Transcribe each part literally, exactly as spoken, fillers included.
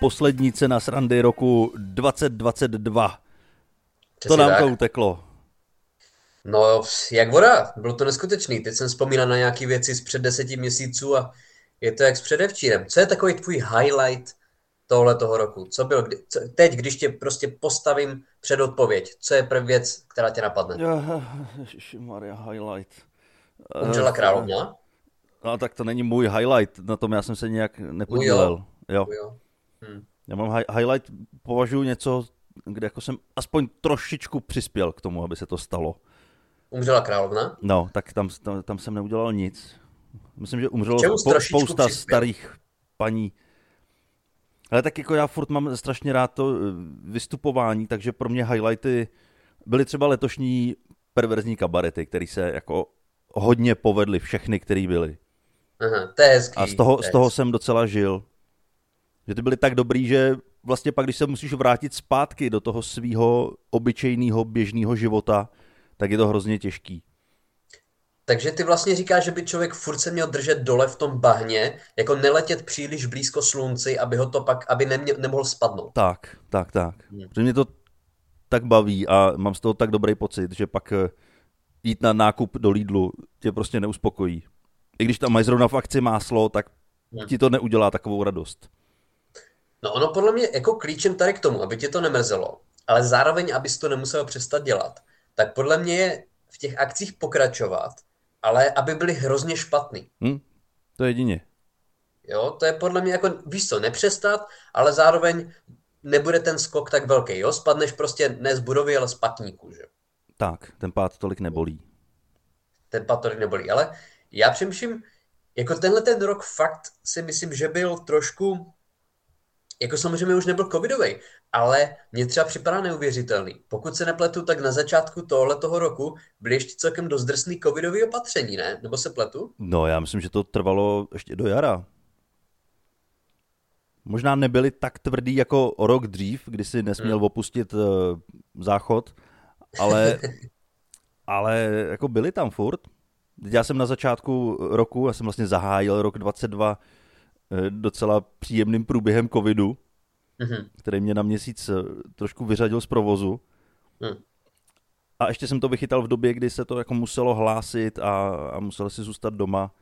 poslední cena srandy roku dvacet dvacet dva. To nám to uteklo. No, jak voda, bylo to neskutečný. Teď jsem vzpomínal na nějaké věci z před deseti měsíců a je to jak s předevčírem. Co je takový tvůj highlight tohletoho roku? Co bylo kdy, co, teď, když tě prostě postavím před odpověď? Co je první věc, která tě napadne? Ježišmarja, highlight. Umřela královna? No, tak to není můj highlight, na tom já jsem se nějak nepodílel. Jo. Jo. Hm. Já mám hi- highlight, považuji něco, kde jako jsem aspoň trošičku přispěl k tomu, aby se to stalo. Umřela královna? No, tak tam, tam, tam jsem neudělal nic. Myslím, že umřelo spousta starých paní. Ale tak jako já furt mám strašně rád to vystupování, takže pro mě highlighty byly třeba letošní perverzní kabarety, které se jako hodně povedly, všechny, které byly. Aha, to je hezký. A z toho, z toho jsem docela žil. Že ty byly tak dobrý, že vlastně pak, když se musíš vrátit zpátky do toho svýho obyčejného běžného života, tak je to hrozně těžký. Takže ty vlastně říkáš, že by člověk furt se měl držet dole v tom bahně, jako neletět příliš blízko slunci, aby ho to pak, aby neměl, nemohl spadnout. Tak, tak, tak. Hmm. Protože mě to tak baví a mám z toho tak dobrý pocit, že pak jít na nákup do Lidlu tě prostě neuspokojí. I když tam mají zrovna v akci máslo, tak hmm. ti to neudělá takovou radost. No ono podle mě jako klíčem tady k tomu, aby tě to nemrzelo, ale zároveň, abys to nemusel přestat dělat, tak podle mě je v těch akcích pokračovat, ale aby byly hrozně špatný. Hmm, to je jedině. Jo, to je podle mě jako, víš co, nepřestat, ale zároveň nebude ten skok tak velký, jo? Spadneš prostě ne z budovy, ale z patníku, že? Tak, ten pád tolik nebolí. Ten pád tolik nebolí, ale já přemýšlím, jako tenhle ten rok fakt si myslím, že byl trošku, jako samozřejmě už nebyl covidový, ale mně třeba připadá neuvěřitelný. Pokud se nepletu, tak na začátku tohoto roku byly ještě celkem dost drsný covidový opatření, ne? Nebo se pletu? No já myslím, že to trvalo ještě do jara. Možná nebyli tak tvrdý jako rok dřív, kdy si nesměl hmm. opustit uh, záchod, ale, ale jako byli tam furt. Já jsem na začátku roku, já jsem vlastně zahájil rok dvacet dva docela příjemným průběhem covidu, mm-hmm. který mě na měsíc trošku vyřadil z provozu. Mm. A ještě jsem to vychytal v době, kdy se to jako muselo hlásit a, a musel si zůstat doma.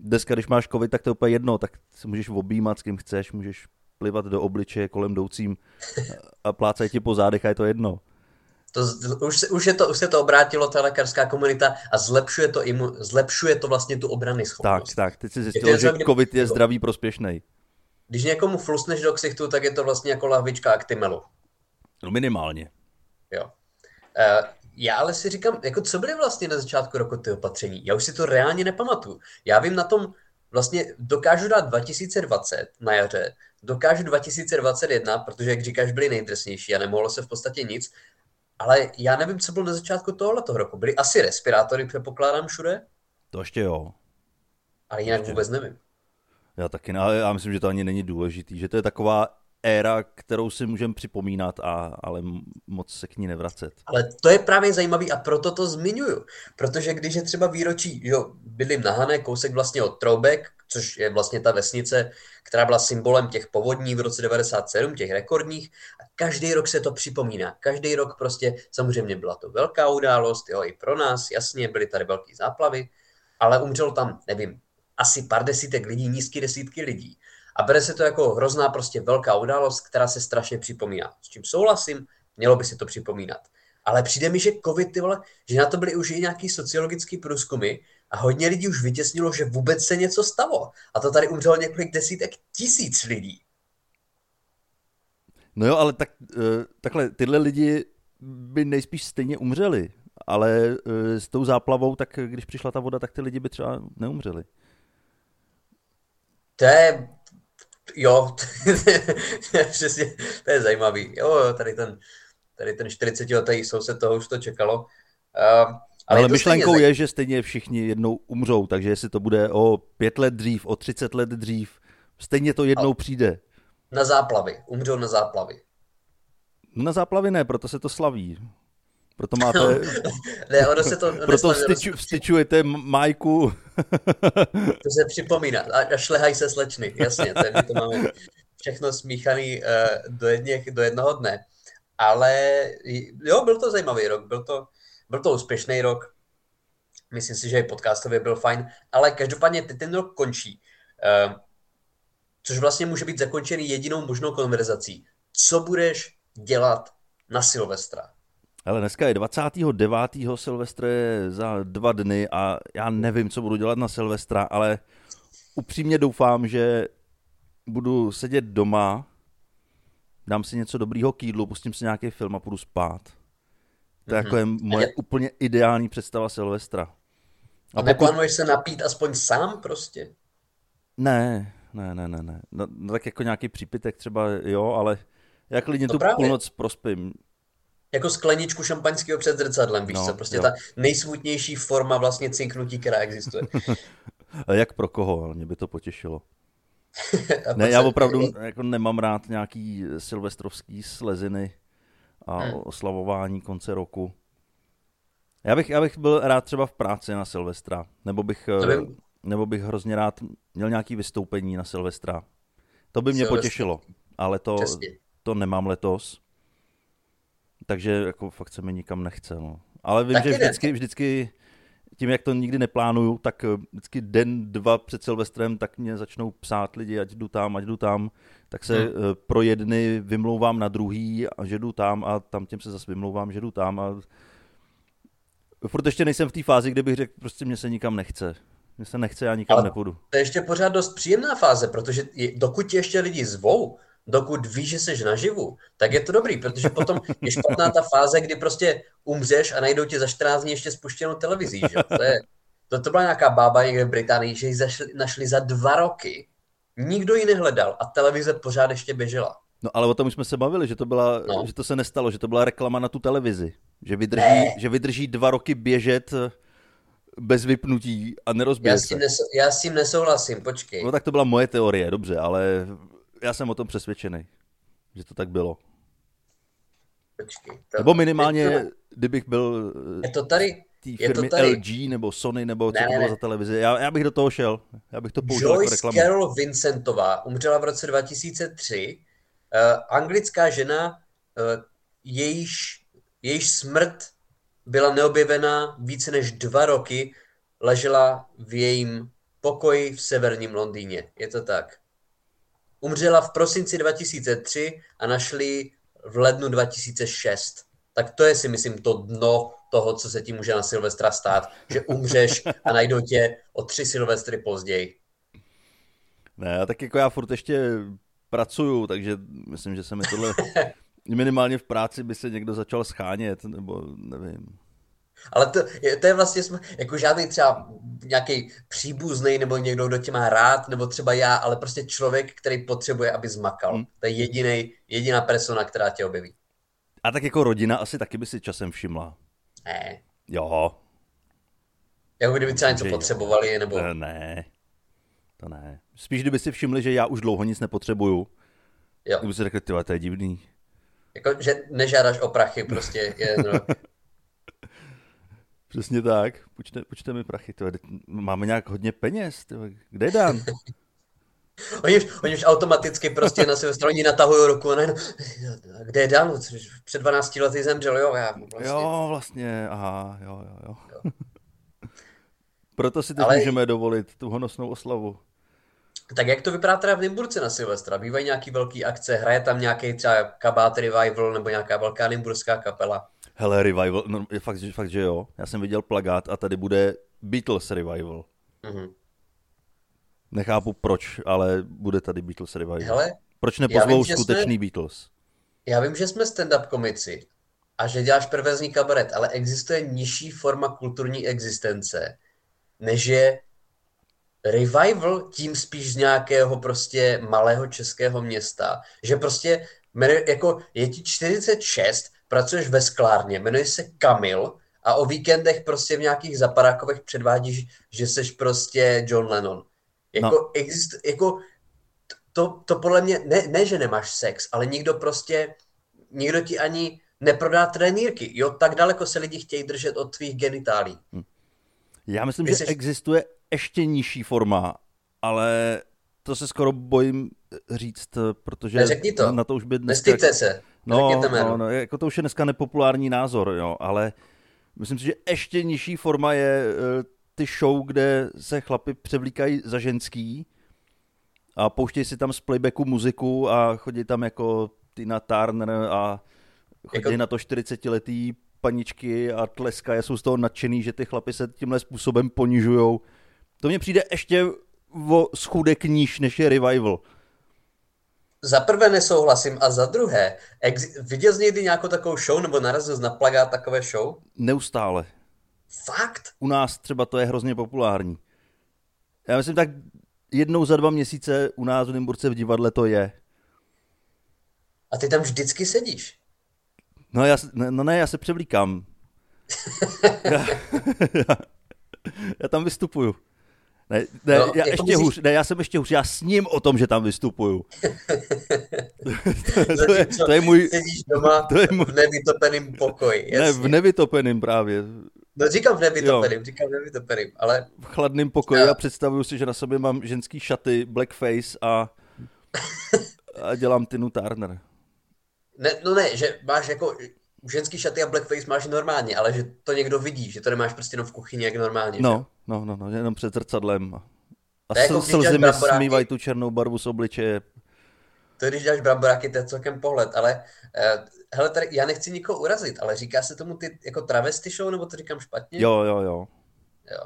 Dneska, když máš covid, tak to je úplně jedno, tak se můžeš objímat s kým chceš, můžeš plivat do obličeje kolem jdoucím a plácají ti po zádech a je to jedno. To, už, už, je to, už se to obrátilo, ta lékařská komunita, a zlepšuje to, imu, zlepšuje to vlastně tu obrany schopnost. Tak, tak, teď si zjistilo, že covid je zdraví prospěšnej. Když někomu flusneš do ksichtu, tak je to vlastně jako lahvička Actimelu. No minimálně. Jo. Uh, já ale si říkám, jako co byly vlastně na začátku roku ty opatření? Já už si to reálně nepamatuju. Já vím na tom, vlastně dokážu dát dva tisíce dvacet na jaře, dokážu dva tisíce dvacet jedna, protože jak říkáš, byly nejdrsnější a nemohlo se v podstatě nic. Ale já nevím, co bylo na začátku tohoto roku. Byly asi respirátory, předpokládám, všude? To ještě jo. Ale jinak ještě vůbec nevím. Já taky, ale já myslím, že to ani není důležitý. Že to je taková éra, kterou si můžeme připomínat, a, ale moc se k ní nevracet. Ale to je právě zajímavý a proto to zmiňuju. Protože když je třeba výročí, jo, bydlím na Hané, kousek vlastně od Troubek, což je vlastně ta vesnice, která byla symbolem těch povodní v roce devadesát sedm, těch rekordních. A každý rok se to připomíná. Každý rok prostě, samozřejmě byla to velká událost, jo, i pro nás, jasně, byly tady velké záplavy, ale umřelo tam, nevím, asi pár desítek lidí, nízké desítky lidí. A bere se to jako hrozná prostě velká událost, která se strašně připomíná. S čím souhlasím, mělo by se to připomínat. Ale přijde mi, že covid, ty vole, že na to byly už i nějaký sociologický průzkumy a hodně lidí už vytěsnilo, že vůbec se něco stalo. A to tady umřelo několik desítek tisíc lidí. No jo, ale tak, takhle, tyhle lidi by nejspíš stejně umřeli, ale s tou záplavou, tak když přišla ta voda, tak ty lidi by třeba neumřeli. To je, jo, přesně, to je zajímavý. Jo, tady ten, tady ten čtyřicetiletý soused, toho už to čekalo. Uh, ale ale myšlenkou stejně je, že stejně všichni jednou umřou, takže jestli to bude o pět let dřív, o třicet let dřív, stejně to jednou přijde. Na záplavy, umřou na záplavy. Na záplavy ne, proto se to slaví. Proto máte, ne, ono se to proto vstyču, vstyčujete majku. To se připomíná. A šlehají se slečny, jasně, to, je, to máme. všechno smíchaný uh, do, jedněch, do jednoho dne. Ale jo, byl to zajímavý rok, byl to, byl to úspěšný rok. Myslím si, že i podcastově byl fajn, ale každopádně teď ten rok končí. Uh, což vlastně může být zakončený jedinou možnou konverzací. Co budeš dělat na Silvestra? Ale dneska je dvacátého devátého Silvestr je za dva dny a já nevím, co budu dělat na Silvestra, ale upřímně doufám, že budu sedět doma, dám si něco dobrýho k jídlu, pustím si nějaký film a půjdu spát. To je mm-hmm. jako je moje ne... úplně ideální představa Silvestra. A, a neplánuješ pokud... se napít aspoň sám prostě? Ne, ne, ne, ne. ne. No, no, tak jako nějaký přípitek třeba, jo, ale já klidně tu půlnoc prospím. Jako skleničku šampaňského před zrcadlem, víš no, co? Prostě jo. Ta nejsmutnější forma vlastně cinknutí, která existuje. Jak pro koho, ale mě by to potěšilo. Ne, já opravdu jako nemám rád nějaký silvestrovský sleziny a hmm. oslavování konce roku. Já bych, já bych byl rád třeba v práci na Silvestra, nebo bych, by... nebo bych hrozně rád měl nějaké vystoupení na Silvestra. To by mě Silvestra. potěšilo, ale to, to nemám letos. Takže jako fakt se mi nikam nechce. No. Ale vím, taky že vždycky, vždycky tím, jak to nikdy neplánuju, tak vždycky den, dva před Silvestrem, tak mě začnou psát lidi, ať jdu tam, ať jdu tam. Tak se hmm. pro jedny vymlouvám na druhý, a že jdu tam a tam těm se zase vymlouvám, že jdu tam. A... Furt ještě nejsem v té fázi, kde bych řekl, prostě mě se nikam nechce. Mě se nechce, já nikam nepůjdu. To je ještě pořád dost příjemná fáze, protože dokud ještě lidi zvou, dokud víš, že jsi naživu, tak je to dobrý, protože potom je špatná ta fáze, kdy prostě umřeš a najdou tě za čtrnáct dní ještě spuštěnou televizí. Že? To, je, to, to byla nějaká bába někde v Británii, že ji zašli, našli za dva roky. Nikdo ji nehledal a televize pořád ještě běžela. No ale o tom už jsme se bavili, že to, byla, no. že to se nestalo, že to byla reklama na tu televizi. Že vydrží, že vydrží dva roky běžet bez vypnutí a nerozběje se. Nesou, já s tím nesouhlasím, počkej. No tak to byla moje teorie, dobře, ale... Já jsem o tom přesvědčený, že to tak bylo. Počkej, to, nebo minimálně, to, kdybych byl je to tady, tý firmy je to tady. el gé nebo Sony, nebo ne, co to bylo ne. za televizi, já, já bych do toho šel. Já bych to použil Joyce jako reklamu. Joyce Carol Vincentová umřela v roce dva tisíce tři. Uh, anglická žena, uh, jejíž, jejíž smrt byla neobjevená více než dva roky, ležela v jejím pokoji v severním Londýně. Je to tak. Umřela v prosinci dva tisíce tři a našli v lednu dva tisíce šest. Tak to je si myslím to dno toho, co se ti může na Silvestra stát, že umřeš a najdou tě o tři Silvestry později. Ne, tak jako já furt ještě pracuju, takže myslím, že se mi tohle minimálně v práci by se někdo začal schánět, nebo nevím. Ale to, to je vlastně jako žádný třeba nějaký příbuzný nebo někdo, kdo tě má rád, nebo třeba já, ale prostě člověk, který potřebuje, aby zmakal. Hmm. To je jedinej, jediná persona, která tě objeví. A tak jako rodina asi taky by si časem všimla. Ne. Jo. Jako kdyby třeba něco potřebovali, nebo... Ne, ne, to ne. Spíš kdyby si všimli, že já už dlouho nic nepotřebuju. Jo. Kdyby si řekli, tyhle, to je divný. Jako, že nežádáš o prachy, prostě je... No. Přesně tak, počte, počte mi prachy, tyhle. Máme nějak hodně peněz, tyhle. Kde je Dan? oni, už, oni už automaticky prostě na své straně natahují ruku, ne? Kde je Dan? Před dvanácti lety zemřel, jo, já vlastně. Jo, vlastně, aha, jo, jo, jo. jo. Proto si teď Ale... můžeme dovolit tu honosnou oslavu. Tak jak to vypadá teda v Nymburce na Silvestra? Bývají nějaký velký akce, hraje tam nějaký třeba Kabát Revival nebo nějaká velká nymburská kapela? Hele, Revival, no, fakt, že, fakt, že jo. Já jsem viděl plakát a tady bude Beatles Revival. Mm-hmm. Nechápu proč, ale bude tady Beatles Revival. Hele, proč nepozvou vím, skutečný jsme, Beatles? Já vím, že jsme stand-up komici a že děláš perverzní kabaret, ale existuje nižší forma kulturní existence, než je revival, tím spíš z nějakého prostě malého českého města. Že prostě jako je ti čtyřicet šest, pracuješ ve sklárně, jmenuješ se Kamil a o víkendech prostě v nějakých zaparákovech předvádíš, že seš prostě John Lennon. Jako, no. exist, jako to, to podle mě, ne, ne, že nemáš sex, ale nikdo prostě, nikdo ti ani neprodá trenýrky. Jo, tak daleko se lidi chtějí držet od tvých genitálí. Já myslím, Ty že seš... existuje ještě nižší forma, ale to se skoro bojím říct, protože to. Na to už by dneska... Nestyďte se, no, no, no, jako to už je dneska nepopulární názor, jo, ale myslím si, že ještě nižší forma je ty show, kde se chlapi převlíkají za ženský a pouštějí si tam z playbacku muziku a chodí tam jako Tina Turner a chodí jako... na to čtyřicetiletý paničky a tleskají a jsou z toho nadšený, že ty chlapi se tímhle způsobem ponižujou. To mně přijde ještě o schůdek níž, než je revival. Za prvé nesouhlasím a za druhé, ex- viděl jsi někdy nějakou takovou show nebo narazil jsi na plakát takové show? Neustále. Fakt? U nás třeba to je hrozně populární. Já myslím tak jednou za dva měsíce u nás v Nymburce v divadle to je. A ty tam vždycky sedíš? No, já, no ne, já se převlíkám. já, já, já tam vystupuju. Ne, ne, no, já, jako ještě musíš... hůř, ne, já jsem ještě hůř, já sním o tom, že tam vystupuju. to, to, je, to je můj... Sedíš doma to je můj... v nevytopeném pokoji. Jasně. Ne, v nevytopeném právě. No říkám v nevytopeném, jo. říkám v nevytopeném, ale... V chladném pokoji no. A představuju si, že na sobě mám ženský šaty, blackface a, a dělám Tinu Turner. Ne, no ne, že máš jako... Ženský šaty a blackface máš normálně, ale že to někdo vidí, že to nemáš prostě jenom v kuchyni jak normálně. No, že? no, no, no, jenom před zrcadlem. A sl- slzy mi smývají tu černou barvu z obličeje. To když dáš bramboráky, to je celkem pohled, ale uh, hele, tady, já nechci nikoho urazit, ale říká se tomu ty jako travesty show, nebo to říkám špatně? Jo, jo, jo. jo.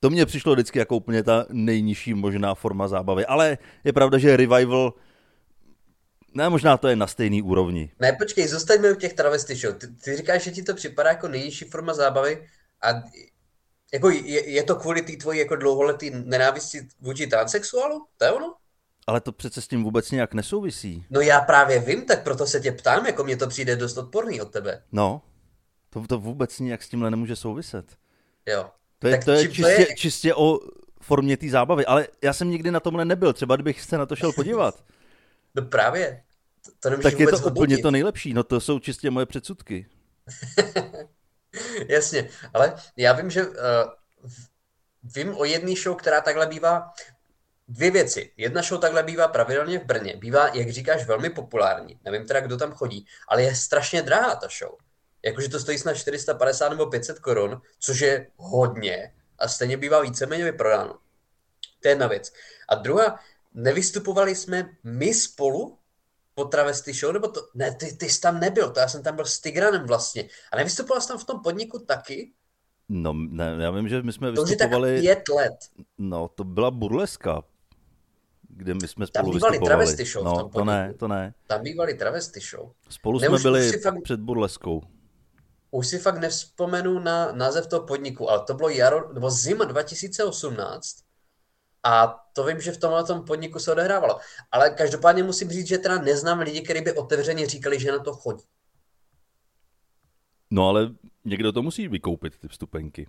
To mně přišlo vždycky jako úplně ta nejnižší možná forma zábavy, ale je pravda, že revival... Ne, možná to je na stejný úrovni. Ne, počkej, zůstaňme u těch travesty show. Ty, ty říkáš, že ti to připadá jako nejnižší forma zábavy a jako je, je to kvůli té tvojí jako dlouholetý nenávisti vůči transsexuálu? To je ono? Ale to přece s tím vůbec nějak nesouvisí. No já právě vím, tak proto se tě ptám, jako mně to přijde dost odporný od tebe. No, to, to vůbec nijak s tímhle nemůže souviset. Jo. To je, to je, čistě, to je... čistě o formě té zábavy, ale já jsem nikdy na tomhle nebyl, třeba kdybych se na to šel podívat. No právě, to nemůžeš tak vůbec hodnotit. Tak je to hodnotit. Úplně to nejlepší, no to jsou čistě moje předsudky. Jasně, ale já vím, že uh, vím o jedné show, která takhle bývá, dvě věci. Jedna show takhle bývá pravidelně v Brně, bývá, jak říkáš, velmi populární, nevím teda, kdo tam chodí, ale je strašně drahá ta show. Jakože to stojí snad čtyři sta padesát nebo pět set korun, což je hodně a stejně bývá víceméně vyprodáno. To je jedna věc. A druhá, nevystupovali jsme my spolu po travesty show, nebo to, ne, ty, ty jsi tam nebyl, to já jsem tam byl s Tigranem vlastně. A nevystupoval jsi tam v tom podniku taky? No, ne, já vím, že my jsme to vystupovali... To už je tak pět let. No, to byla burleska, kde my jsme spolu tam vystupovali. Tam bývali travesty show no, v tom podniku. No, to ne, to ne. Tam bývali travesty show. Spolu ne, jsme už, byli už fakt, před burleskou. Už si fakt nevzpomenu na název toho podniku, ale to bylo jaro, nebo zima dva tisíce osmnáct, a to vím, že v tomhletom podniku se odehrávalo. Ale každopádně musím říct, že teda neznám lidi, kteří by otevřeně říkali, že na to chodí. No ale někdo to musí vykoupit, ty vstupenky.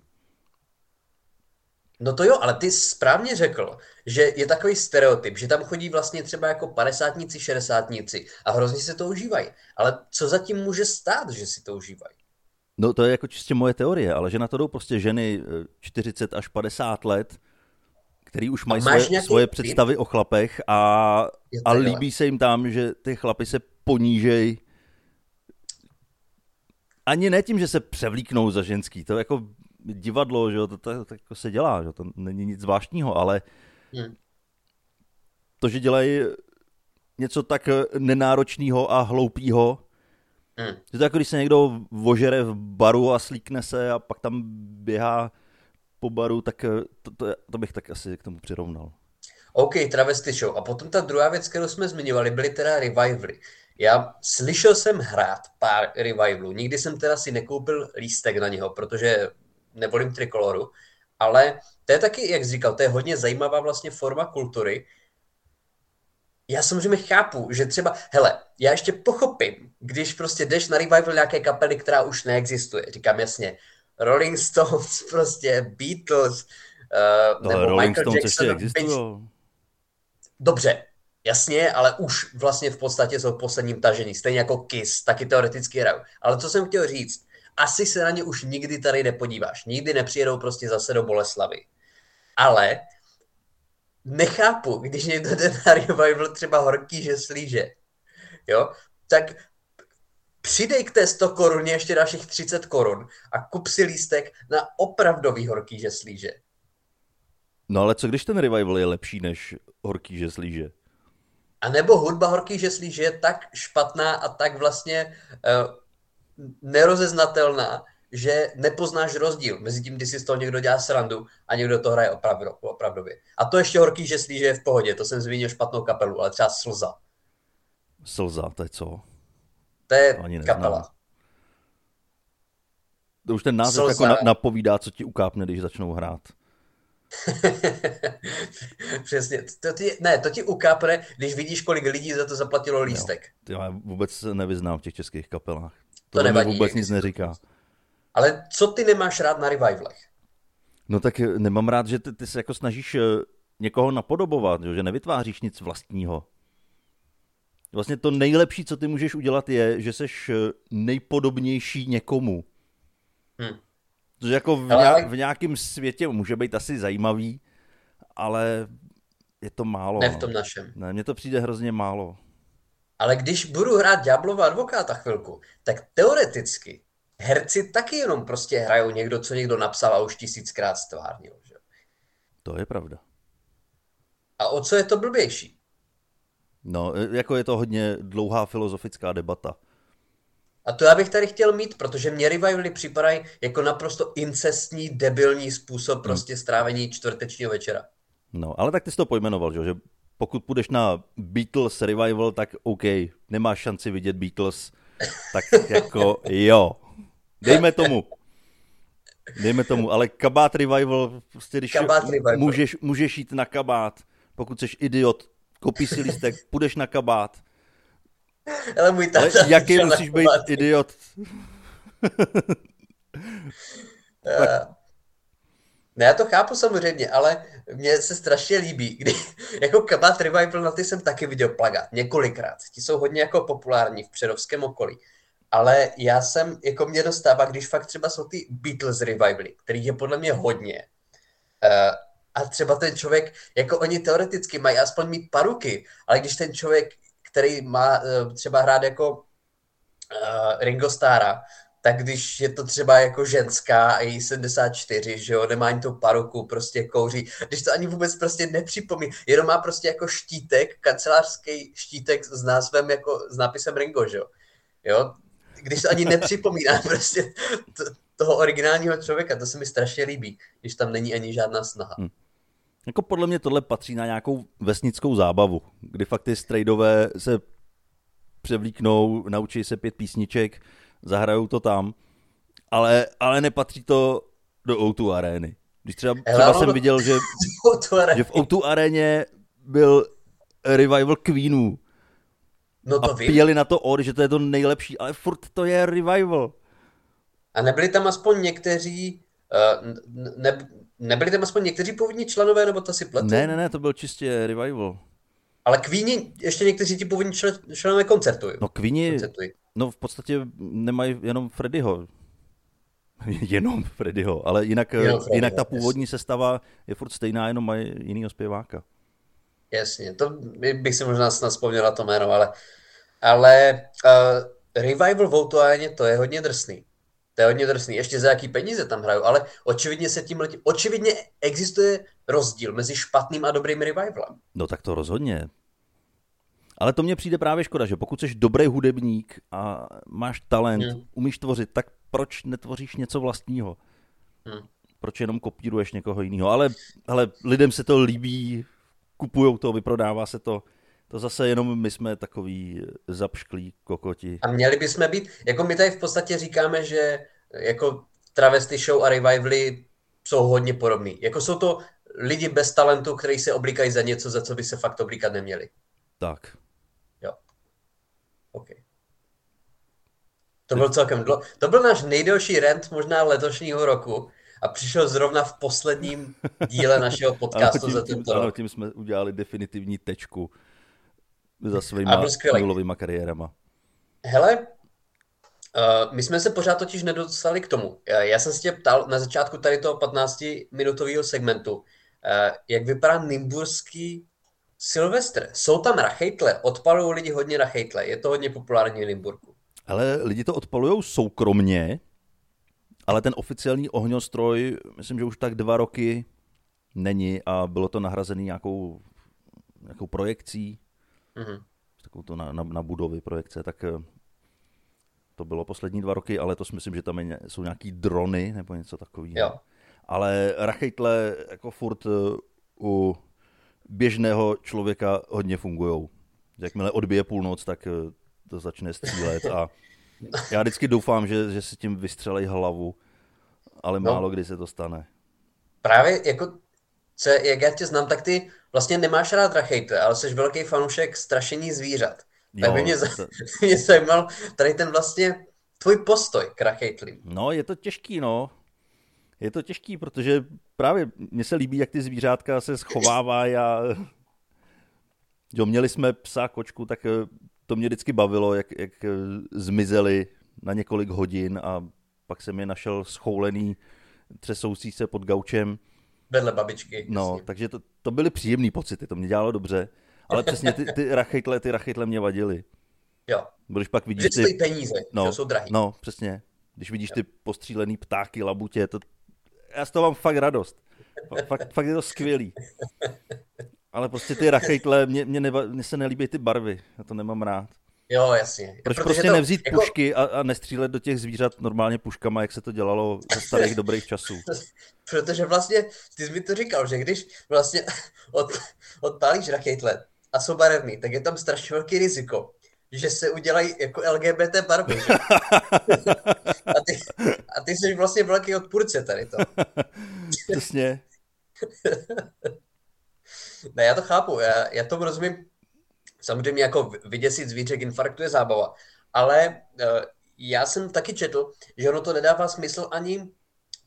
No to jo, ale ty správně řekl, že je takový stereotyp, že tam chodí vlastně třeba jako padesátníci, šedesátníci a hrozně se to užívají. Ale co zatím může stát, že si to užívají? No to je jako čistě moje teorie, ale že na to jdou prostě ženy čtyřicet až padesát let, který už mají svoje, nějaký... svoje představy o chlapech a, a líbí se jim tam, že ty chlapy se ponížej. Ani ne tím, že se převlíknou za ženský. To jako divadlo, že jo, to, to, to, to se dělá, že jo, to není nic zvláštního, ale hmm. to, že dělají něco tak nenáročného a hloupého, hmm. že to jako když se někdo ožere v baru a slíkne se a pak tam běhá po baru, tak to, to, to bych tak asi k tomu přirovnal. OK, travesty show. A potom ta druhá věc, kterou jsme zmiňovali, byly teda revivaly. Já slyšel jsem hrát pár revivalů. Nikdy jsem teda si nekoupil lístek na něho, protože nevolím Trikoloru, ale to je taky, jak jsi říkal, to je hodně zajímavá vlastně forma kultury. Já samozřejmě chápu, že třeba, hele, já ještě pochopím, když prostě jdeš na revival nějaké kapely, která už neexistuje. Říkám jasně, Rolling Stones, prostě Beatles, uh, nebo Rolling Michael Stones Jackson. Ještě dobře, jasně, ale už vlastně v podstatě jsou posledním tažení, stejně jako Kiss, taky teoreticky hrajou. Ale co jsem chtěl říct, asi se na ně už nikdy tady nepodíváš, nikdy nepřijedou prostě zase do Boleslavy. Ale nechápu, když někdo ten revival třeba horký, že slíže, jo, tak přidej k té sto koruně ještě dalších třicet korun a kup si lístek na opravdový horký, že slíže. No ale co když ten revival je lepší než horký, že slíže? A nebo hudba horký, že slíže je tak špatná a tak vlastně uh, nerozeznatelná, že nepoznáš rozdíl mezi tím, když si z toho někdo dělá srandu a někdo to hraje opravdu, opravdově. A to ještě horký, že slíže je v pohodě, to jsem zmínil špatnou kapelu, ale třeba Slza. Slza, to je co? To je kapela. To už ten název jako na, napovídá, co ti ukápne, když začnou hrát. Přesně. To ti, ne, to ti ukápne, když vidíš, kolik lidí za to zaplatilo lístek. Jo, já vůbec nevyznám v těch českých kapelách. To, to nevadí, vůbec nic neříká. Ale co ty nemáš rád na revivalech? No tak nemám rád, že ty, ty se jako snažíš někoho napodobovat, že nevytváříš nic vlastního. Vlastně to nejlepší, co ty můžeš udělat, je, že seš nejpodobnější někomu. Hmm. Což jako v, ale... v nějakém světě může být asi zajímavý, ale je to málo. Ne v tom našem. Ne, mně to přijde hrozně málo. Ale když budu hrát Ďáblova advokáta chvilku, tak teoreticky herci taky jenom prostě hrajou někdo, co někdo napsal a už tisíckrát stvárnil. Že? To je pravda. A o co je to blbější? No, jako je to hodně dlouhá filozofická debata. A to já bych tady chtěl mít, protože mě revivaly připadají jako naprosto incestní, debilní způsob prostě strávení čtvrtečního večera. No, ale tak ty jsi to pojmenoval, že pokud půjdeš na Beatles revival, tak OK, nemáš šanci vidět Beatles, tak jako jo, dejme tomu. Dejme tomu, ale kabát revival, prostě když kabát revival. Můžeš, můžeš jít na kabát, pokud jsi idiot, kopí si lístek, půjdeš na kabát. Ale můj táta... Ale jaký musíš být idiot? uh, ne, já to chápu samozřejmě, ale mně se strašně líbí, kdy jako kabát revival, na ty jsem taky viděl plagát několikrát. Ti jsou hodně jako populární v přerovském okolí. Ale já jsem, jako mě dostává, když fakt třeba jsou ty Beatles revivaly, kterých je podle mě hodně. Uh, A třeba ten člověk, jako oni teoreticky mají aspoň mít paruky, ale když ten člověk, který má třeba hrát jako uh, Ringo Starra, tak když je to třeba jako ženská a její sedmdesát čtyři, že jo, nemá ani tu paruku, prostě kouří, když to ani vůbec prostě nepřipomíná, jenom má prostě jako štítek, kancelářský štítek s názvem jako, s nápisem Ringo, že jo, jo, když to ani nepřipomíná prostě to, toho originálního člověka, to se mi strašně líbí, když tam není ani žádná snaha. Hmm. Jako podle mě tohle patří na nějakou vesnickou zábavu, kdy fakt ty strejdové se převlíknou, naučí se pět písniček, zahrajou to tam, ale, ale nepatří to do ó dva arény. Když třeba, třeba Hele, jsem viděl, že, že v ó dva aréně byl revival Queenů. No to a vím. Píjeli na to or, že to je to nejlepší, ale furt to je revival. A nebyli tam aspoň někteří... Ne, nebyli tam aspoň někteří původní členové, nebo to si pletu? Ne, ne, ne, to byl čistě revival. Ale Queeni, ještě někteří ti původní člen, členové koncertují. No Queeni, koncertují. No v podstatě nemají jenom Freddyho. Jenom Freddyho, ale jinak, jenom Freddyho, jinak ta původní jasný. Sestava je furt stejná, jenom mají jinýho zpěváka. Jasně, to bych si možná snad vzpomněl na to jméno, ale, ale uh, revival v Outuáně to je hodně drsný. To je hodně drsný. Ještě za jaký peníze tam hrajou, ale očividně se tím letí. Očividně existuje rozdíl mezi špatným a dobrým revivalem. No tak to rozhodně. Ale to mně přijde právě škoda, že pokud jsi dobrý hudebník a máš talent, hmm. umíš tvořit, tak proč netvoříš něco vlastního? Hmm. Proč jenom kopíruješ někoho jiného? Ale, ale lidem se to líbí, kupujou to, vyprodává se to. To zase jenom my jsme takový zapšklí kokoti. A měli bychom být, jako my tady v podstatě říkáme, že jako travesty show a revivaly jsou hodně podobný. Jako jsou to lidi bez talentu, kteří se oblíkají za něco, za co by se fakt oblíkat neměli. Tak. Jo. OK. To byl celkem dlouho. To byl náš nejdelší rant možná letošního roku. A přišel zrovna v posledním díle našeho podcastu tím, za tento rok. Ano, tím jsme udělali definitivní tečku. Za svýma nulovýma kariérama. Hele, uh, my jsme se pořád totiž nedostali k tomu. Já jsem se tě ptal na začátku tady toho patnáctiminutového segmentu, uh, jak vypadá nymburský Silvestr. Jsou tam rachejtle, odpalují lidi hodně rachejtle, je to hodně populární v Nymburku. Ale lidi to odpalujou soukromně, ale ten oficiální ohňostroj, myslím, že už tak dva roky není a bylo to nahrazené nějakou, nějakou projekcí, mm-hmm. takovou to na, na, na budovy projekce, tak to bylo poslední dva roky, ale to si myslím, že tam je, jsou nějaký drony nebo něco takového. Ale rachejtle jako furt u běžného člověka hodně fungujou. Jakmile odbije půlnoc, tak to začne střílet a já vždycky doufám, že, že si tím vystřelej hlavu, ale no, málo kdy se to stane. Právě jako, jak já tě znám, tak ty vlastně nemáš rád rachejtle, ale jsi velký fanoušek strašení zvířat. Tak jo, by mě, to... mě zajímal tady ten vlastně tvůj postoj k rachejtlím. No, je to těžký, no. Je to těžký, protože právě mně se líbí, jak ty zvířátka se schovávají a jo, měli jsme psa, kočku, tak to mě vždycky bavilo, jak, jak zmizeli na několik hodin a pak jsem je našel schoulený, třesoucí se pod gaučem. Vedle babičky. No, jasně. Takže to, to byly příjemný pocity, to mě dělalo dobře, ale přesně ty, ty rachejtle, ty rachejtle mě vadily. Jo, když pak vidíš ty... ty peníze, no, jsou drahý. No, přesně. Když vidíš jo. ty postřílený ptáky, labutě, to... já z toho mám fakt radost. Fakt, fakt je to skvělý. Ale prostě ty rachejtle, mě, mě, neva, mě se nelíbí ty barvy, já to nemám rád. Jo, jasně. Proč Protože prostě to, nevzít jako... pušky a, a nestřílet do těch zvířat normálně puškama, jak se to dělalo za starých dobrých časů? Protože vlastně, ty jsi mi to říkal, že když vlastně od, odpálíš rachejtle a jsou barevný, tak je tam strašně velký riziko, že se udělají jako L G B T barvy. a, ty, a ty jsi vlastně velký odpůrce tady to. Přesně. Ne, já to chápu, já, já tomu rozumím. Samozřejmě jako vyděsit zvíře k infarktu je zábava, ale uh, já jsem taky četl, že ono to nedává smysl ani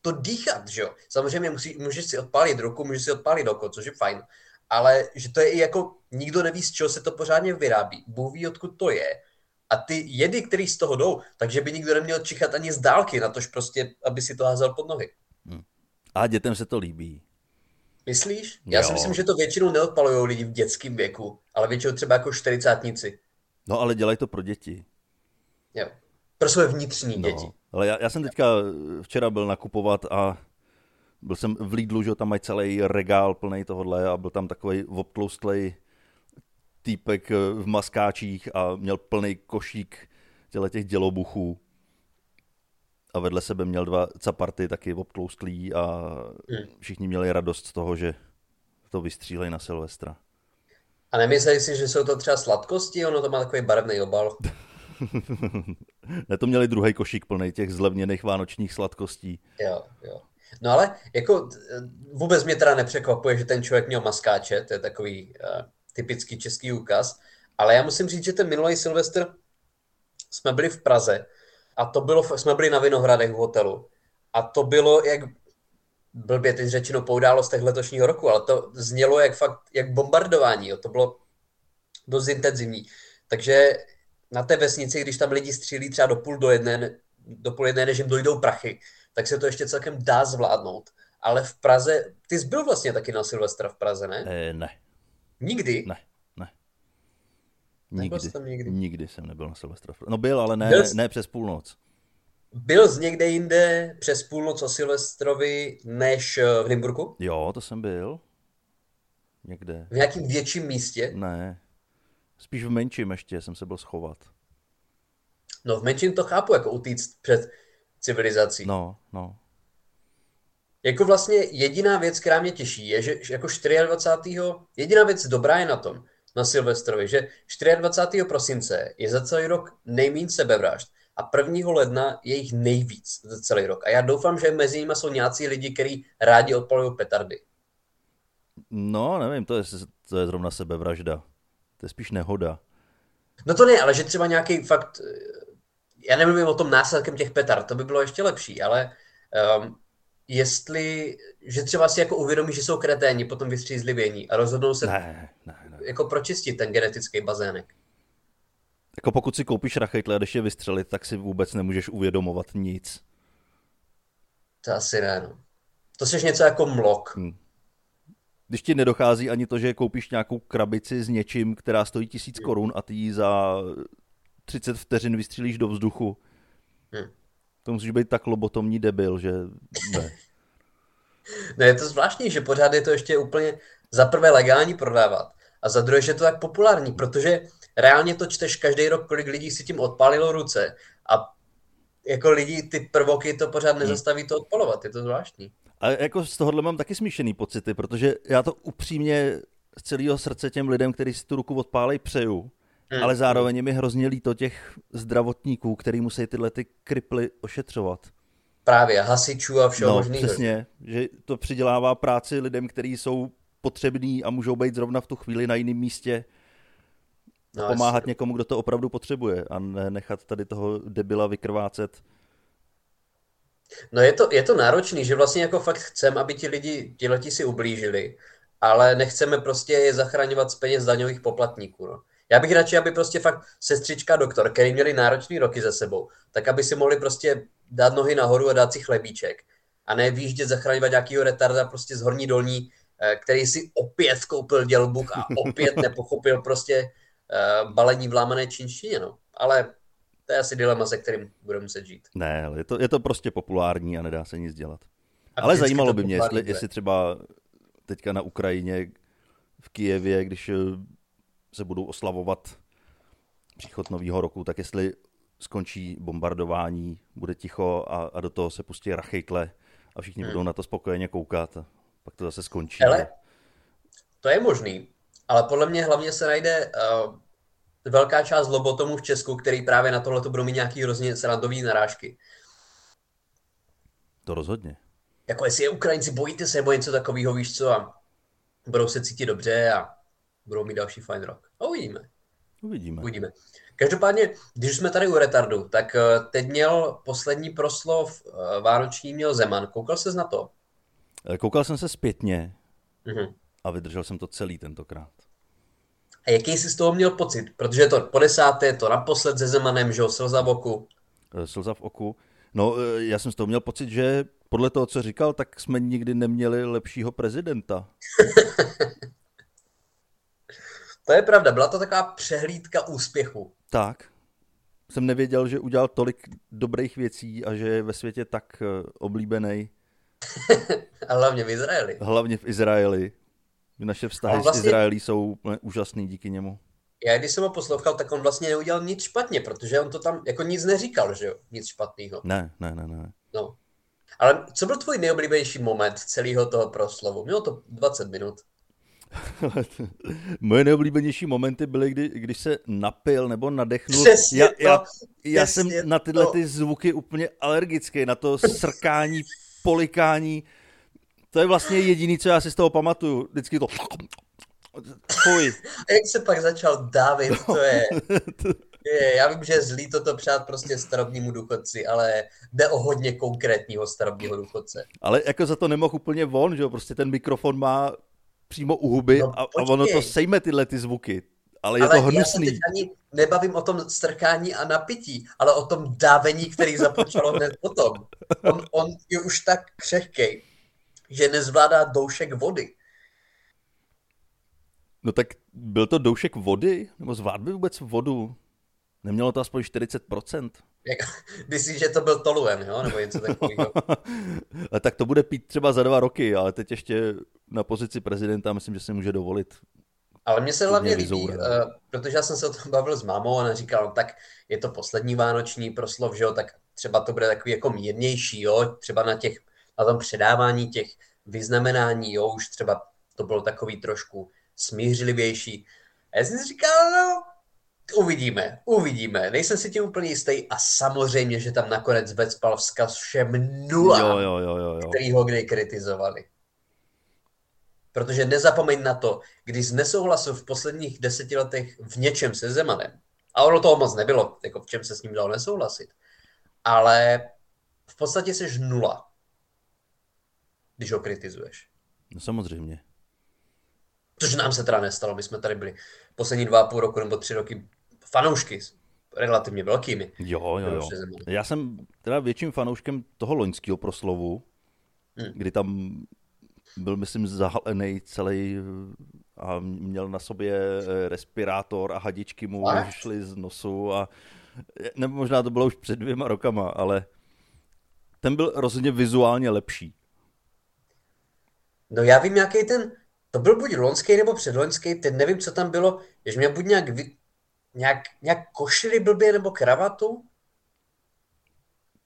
to dýchat, že jo. Samozřejmě musí, můžeš si odpálit ruku, můžeš si odpálit oko, což je fajn, ale že to je i jako, nikdo neví, z čeho se to pořádně vyrábí, Bůh ví, odkud to je. A ty jedy, které z toho jdou, takže by nikdo neměl čichat ani z dálky, natož prostě, aby si to házel pod nohy. Hmm. A dětem se to líbí. Myslíš? Já jo. si myslím, že to většinou neodpalujou lidi v dětském věku, ale většinou třeba jako čtyřicátníci. No ale dělají to pro děti. Jo, pro své vnitřní no. děti. Ale já, já jsem teďka včera byl nakupovat a byl jsem v Lidlu, že tam mají celý regál plný tohodle a byl tam takový obtloustlej týpek v maskáčích a měl plný košík těch dělobuchů. A vedle sebe měl dva caparty taky obtloustlí a všichni měli radost z toho, že to vystřílejí na Silvestra. A nemysleli si, že jsou to třeba sladkosti? Ono to má takový barevný obal. Ne, to měli druhý košík plný těch zlevněných vánočních sladkostí. Jo, jo. No ale jako vůbec mě teda nepřekvapuje, že ten člověk měl maskáče, to je takový uh, typický český úkaz, ale já musím říct, že ten minulý Silvestr jsme byli v Praze a to bylo, jsme byli na Vinohradech v hotelu a to bylo jak, blbě teď řečeno po událostech letošního roku, ale to znělo jak fakt, jak bombardování, jo, to bylo dost intenzivní, takže na té vesnici, když tam lidi střílí třeba do půl do jedné, do půl jedné, než jim dojdou prachy, tak se to ještě celkem dá zvládnout. Ale v Praze, ty jsi byl vlastně taky na Silvestra v Praze, ne? E, ne. Nikdy? Ne, ne. Nikdy, nikdy? Nikdy jsem nebyl na Silvestra v Praze. No byl, ale ne, byl jsi... ne přes půlnoc. Byl jsi někde jinde přes půlnoc o Silvestrovi než v Nymburku? Jo, to jsem byl. Někde. V nějakým větším místě? Ne, spíš v menším ještě jsem se byl schovat. No v menším to chápu, jako utíct před... civilizací. No, no. Jako vlastně jediná věc, která mě těší, je, že jako dvacátého čtvrtého jediná věc dobrá je na tom, na Silvestrovi, že dvacátého čtvrtého prosince je za celý rok nejméně sebevražd a prvního ledna je jich nejvíc za celý rok. A já doufám, že mezi nimi jsou nějací lidi, kteří rádi odpalují petardy. No, nevím, to je, to je zrovna sebevražda. To je spíš nehoda. No to ne, ale že třeba nějaký fakt... Já nemluvím o tom následkem těch petard, to by bylo ještě lepší, ale um, jestli, že třeba si jako uvědomí, že jsou kreténi, potom vystří zlivění a rozhodnou se ne, ne, ne. jako pročistit ten genetický bazének. Jako pokud si koupíš rachejtle a jdeš je vystřelit, tak si vůbec nemůžeš uvědomovat nic. To asi ne, no. To jsi něco jako mlok. Hmm. Když ti nedochází ani to, že koupíš nějakou krabici s něčím, která stojí tisíc korun a ty ji za třicet vteřin vystřílíš do vzduchu. Hmm. To musíš být tak lobotomní debil, že ne. No je to zvláštní, že pořád je to ještě úplně za prvé legální prodávat a za druhé, že je to tak populární, protože reálně to čteš každý rok, kolik lidí si tím odpálilo ruce a jako lidi ty prvoky to pořád nezastaví to odpalovat, je to zvláštní. A jako z tohohle mám taky smíšený pocity, protože já to upřímně z celého srdce těm lidem, kteří si tu ruku odpálej, přeju, hmm. ale zároveň je mi hrozně líto těch zdravotníků, který musí tyhle ty kriply ošetřovat. Právě, hasičů a všeho no, možného. Přesně, že to přidělává práci lidem, kteří jsou potřební a můžou být zrovna v tu chvíli na jiném místě a no, pomáhat jestli... někomu, kdo to opravdu potřebuje a nechat tady toho debila vykrvácet. No je to, je to náročný, že vlastně jako fakt chcem, aby ti lidi, ti lidi si ublížili, ale nechceme prostě je zachraňovat z peněz daňových poplatníků. No. Já bych radši, aby prostě fakt sestřička a doktor, který měli náročný roky za sebou, tak aby si mohli prostě dát nohy nahoru a dát si chlebíček a ne výjíždět zachraňovat nějakýho retarda prostě z horní dolní, který si opět koupil dělbuk a opět nepochopil prostě balení v lámané čínštině, no. Ale to je asi dilema, se kterým budeme muset žít. Ne, ale je to, je to prostě populární a nedá se nic dělat. A ale zajímalo by mě, jestli, jestli třeba teďka na Ukrajině, v Kyjevě, když se budou oslavovat příchod nového roku, tak jestli skončí bombardování, bude ticho a, a do toho se pustí rachejtle a všichni hmm. budou na to spokojeně koukat a pak to zase skončí. Hele, to je možný, ale podle mě hlavně se najde... Uh... velká část lobotomů v Česku, který právě na tohleto budou mít nějaký hrozně srandový narážky. To rozhodně. Jako jestli je Ukrajinci, bojíte se nebo něco takového, víš co, a budou se cítit dobře a budou mít další fajn rok. A uvidíme. Uvidíme. Uvidíme. Každopádně, když jsme tady u retardu, tak teď měl poslední proslov vánoční měl Zeman. Koukal ses na to? Koukal jsem se zpětně mm-hmm. a vydržel jsem to celý tentokrát. A jaký jsi z toho měl pocit? Protože je to po desáté, to naposled se Zemanem, že jo, slza v oku. Slza v oku. No, já jsem z toho měl pocit, že podle toho, co říkal, tak jsme nikdy neměli lepšího prezidenta. To je pravda, byla to taková přehlídka úspěchu. Tak. Jsem nevěděl, že udělal tolik dobrých věcí a že je ve světě tak oblíbený. A hlavně v Izraeli. Hlavně v Izraeli. Naše vztahy vlastně, s Izraelí jsou úžasný díky němu. Já když jsem ho poslouchal, tak on vlastně neudělal nic špatně, protože on to tam jako nic neříkal, že jo? Nic špatného. Ne, ne, ne, ne. No. Ale co byl tvůj nejoblíbenější moment celého toho proslovu? Mělo to dvacet minut. Moje nejoblíbenější momenty byly, kdy, když se napil nebo nadechnul. Přesně já, to, já, já jsem to. Na tyhle ty zvuky úplně alergický, na to srkání, polikání. To je vlastně jediný, co já si z toho pamatuju. Vždycky to... Fuj. A jak se pak začal dávit, no. to, je... to je... Já vím, že je zlý toto přát prostě starobnímu důchodci, ale jde o hodně konkrétního starobního důchodce. Ale jako za to nemohl úplně on, že jo? Prostě ten mikrofon má přímo u huby no, a, a ono to sejme tyhle ty zvuky. Ale je ale to hnusný. Já se teď ani nebavím o tom strkání a napití, ale o tom dávení, který započalo hned potom. On, on je už tak křehkej, že nezvládá doušek vody. No tak byl to doušek vody? Nebo zvládl by vůbec vodu? Nemělo to aspoň čtyřicet procent? Myslíš, že to byl toluen, jo? Nebo něco takového? Tak to bude pít třeba za dva roky, ale teď ještě na pozici prezidenta myslím, že si může dovolit. Ale mně se hlavně líbí, protože já jsem se o tom bavil s mámou a ona říkala, no tak je to poslední vánoční proslov, že jo? Tak třeba to bude takový jako mírnější, jo? Třeba na těch na tom předávání těch vyznamenání, jo, už třeba to bylo takový trošku smířlivější. A já jsem si říkal, no, uvidíme, uvidíme, nejsem si tím úplně jistý a samozřejmě, že tam nakonec vecpal vzkaz všem nula, jo, jo, jo, jo, jo. který ho kdy kritizovali. Protože nezapomeň na to, když nesouhlasil v posledních deseti letech v něčem se Zemanem, a ono toho moc nebylo, jako v čem se s ním dalo nesouhlasit, ale v podstatě seš nula. Když ho kritizuješ. No samozřejmě. Což nám se teda nestalo, my jsme tady byli poslední dva a půl roku nebo tři roky fanoušky relativně velkými. Jo, jo, jo. Já jsem teda větším fanouškem toho loňského proslovu, hmm. kdy tam byl, myslím, zahalený celý a měl na sobě respirátor a hadičky mu šly z nosu a nebo možná to bylo už před dvěma rokama, ale ten byl rozhodně vizuálně lepší. No já vím, jaký ten, to byl buď loňský nebo předloňský, teď nevím, co tam bylo, jež měl buď nějak, nějak, nějak košili blbě nebo kravatu?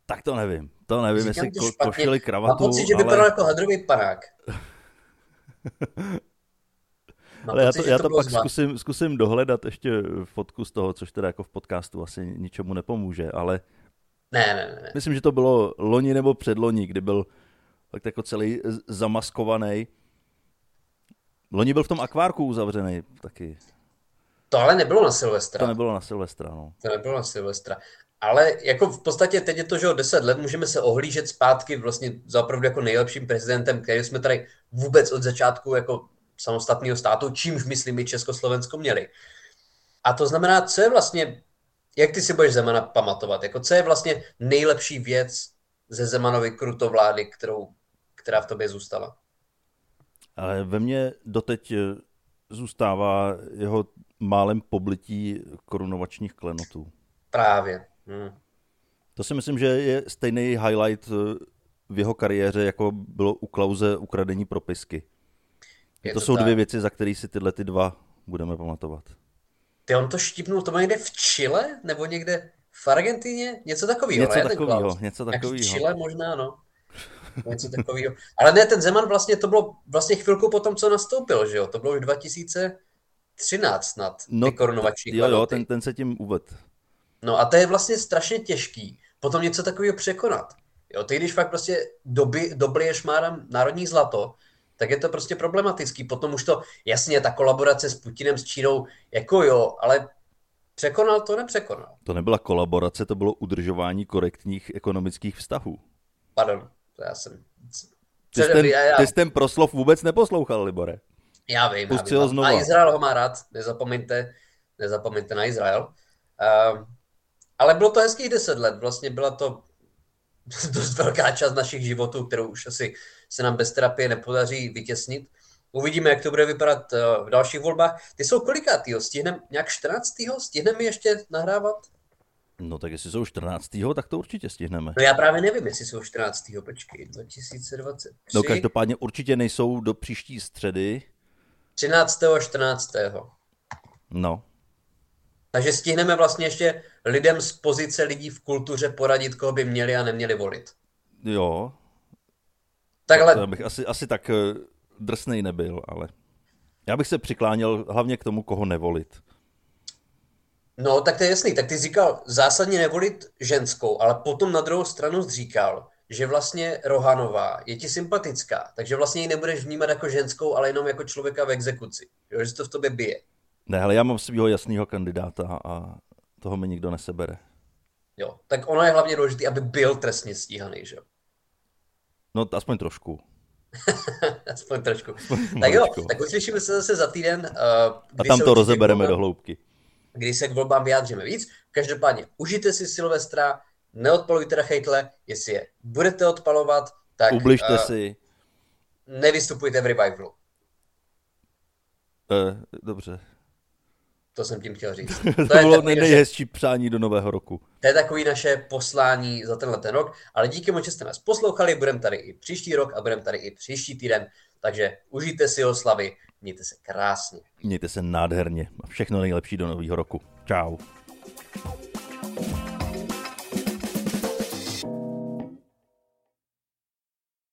Tak to nevím, to nevím, Říkám jestli to košili kravatu, mám pocit, že ale... vypadal jako hadrový panák. Ale pocit, já to, já to, to pak zkusím, zkusím dohledat ještě fotku z toho, což teda jako v podcastu asi ničemu nepomůže, ale ne, ne, ne. Myslím, že to bylo loni nebo předloni, kdy byl tak jako celý zamaskovaný. Loni byl v tom akvárku uzavřený taky. To ale nebylo na Silvestra. To nebylo na Silvestra, no. To nebylo na Silvestra. Ale jako v podstatě teď je to, že o deset let můžeme se ohlížet zpátky vlastně za opravdu jako nejlepším prezidentem, který jsme tady vůbec od začátku jako samostatného státu, čímž myslím i Československo měli. A to znamená, co je vlastně, jak ty si budeš Zemana pamatovat, jako co je vlastně nejlepší věc ze Zemanovy krutovlády, kterou, která v tobě zůstala? Ale ve mně doteď zůstává jeho málem poblití korunovačních klenotů. Právě. Hmm. To si myslím, že je stejný highlight v jeho kariéře, jako bylo u Klause ukradení propisky. To, to jsou tak. Dvě věci, za které si tyhle ty dva budeme pamatovat. Ty on to štipnul, to má někde v Chile? Nebo někde v Argentině? Něco takového, něco ne? Takovýho, něco takového. V Chile možná, no. Něco takového. Ale ne, ten Zeman vlastně, to bylo vlastně chvilku po tom, co nastoupil, že jo? To bylo už dva tisíce třináct snad, no, ty korunovační klenoty. Jo, jo, ten, ten se tím uved. No a to je vlastně strašně těžký potom něco takového překonat. Jo, ty když fakt prostě doby, dobliješ márem národní zlato, tak je to prostě problematický. Potom už to, jasně, ta kolaborace s Putinem, s Čínou, jako jo, ale překonal to, nepřekonal. To nebyla kolaborace, to bylo udržování korektních ekonomických vztahů. Pardon, to já jsem... Ty jsi, ten, já... ty jsi ten proslov vůbec neposlouchal, Libore. Já vím, Pustil já vím. Znova. A Izrael ho má rád, nezapomeňte, nezapomeňte na Izrael. Uh, ale bylo to hezkých deset let, vlastně byla to... dost velká část našich životů, kterou už asi se nám bez terapie nepodaří vytěsnit. Uvidíme, jak to bude vypadat v dalších volbách. Ty jsou kolikátýho? Stihneme nějak čtrnáctého? Stihneme ještě nahrávat? No tak jestli jsou čtrnáctého, tak to určitě stihneme. No já právě nevím, jestli jsou čtrnáctého. Počkej, dva tisíce dvacet tři. No každopádně určitě nejsou do příští středy. třináctého a čtrnáctého. No. Takže stihneme vlastně ještě lidem z pozice lidí v kultuře poradit, koho by měli a neměli volit. Jo. Takhle. Já bych asi, asi tak drsnej nebyl, ale já bych se přikláněl hlavně k tomu, koho nevolit. No, tak to je jasný. Tak ty říkal zásadně nevolit ženskou, ale potom na druhou stranu říkal, že vlastně Rohanová je ti sympatická, takže vlastně ji nebudeš vnímat jako ženskou, ale jenom jako člověka v exekuci. Jo, že to v tobě bije. Ne, ale já mám svýho jasného kandidáta a toho mi nikdo nesebere. Jo, tak ono je hlavně důležité, aby byl trestně stíhaný, že jo? No, aspoň trošku. aspoň trošku. Tak jo, tak uslyšíme se zase za týden. Uh, a tam to rozebereme do hloubky. Když se k volbám vyjádříme víc. Každopádně, užijte si Silvestra, neodpalujte rachejtle, jestli je budete odpalovat, tak... Ubližte uh, si. Nevystupujte v revivalu. Uh, dobře. To jsem tím chtěl říct. To, to bylo nejhezčí přání do nového roku. To je takový naše poslání za tenhle ten rok, ale díky moc, že jste nás poslouchali, budeme tady i příští rok a budeme tady i příští týden, takže užijte si oslavy, mějte se krásně. Mějte se nádherně a všechno nejlepší do nového roku. Čau.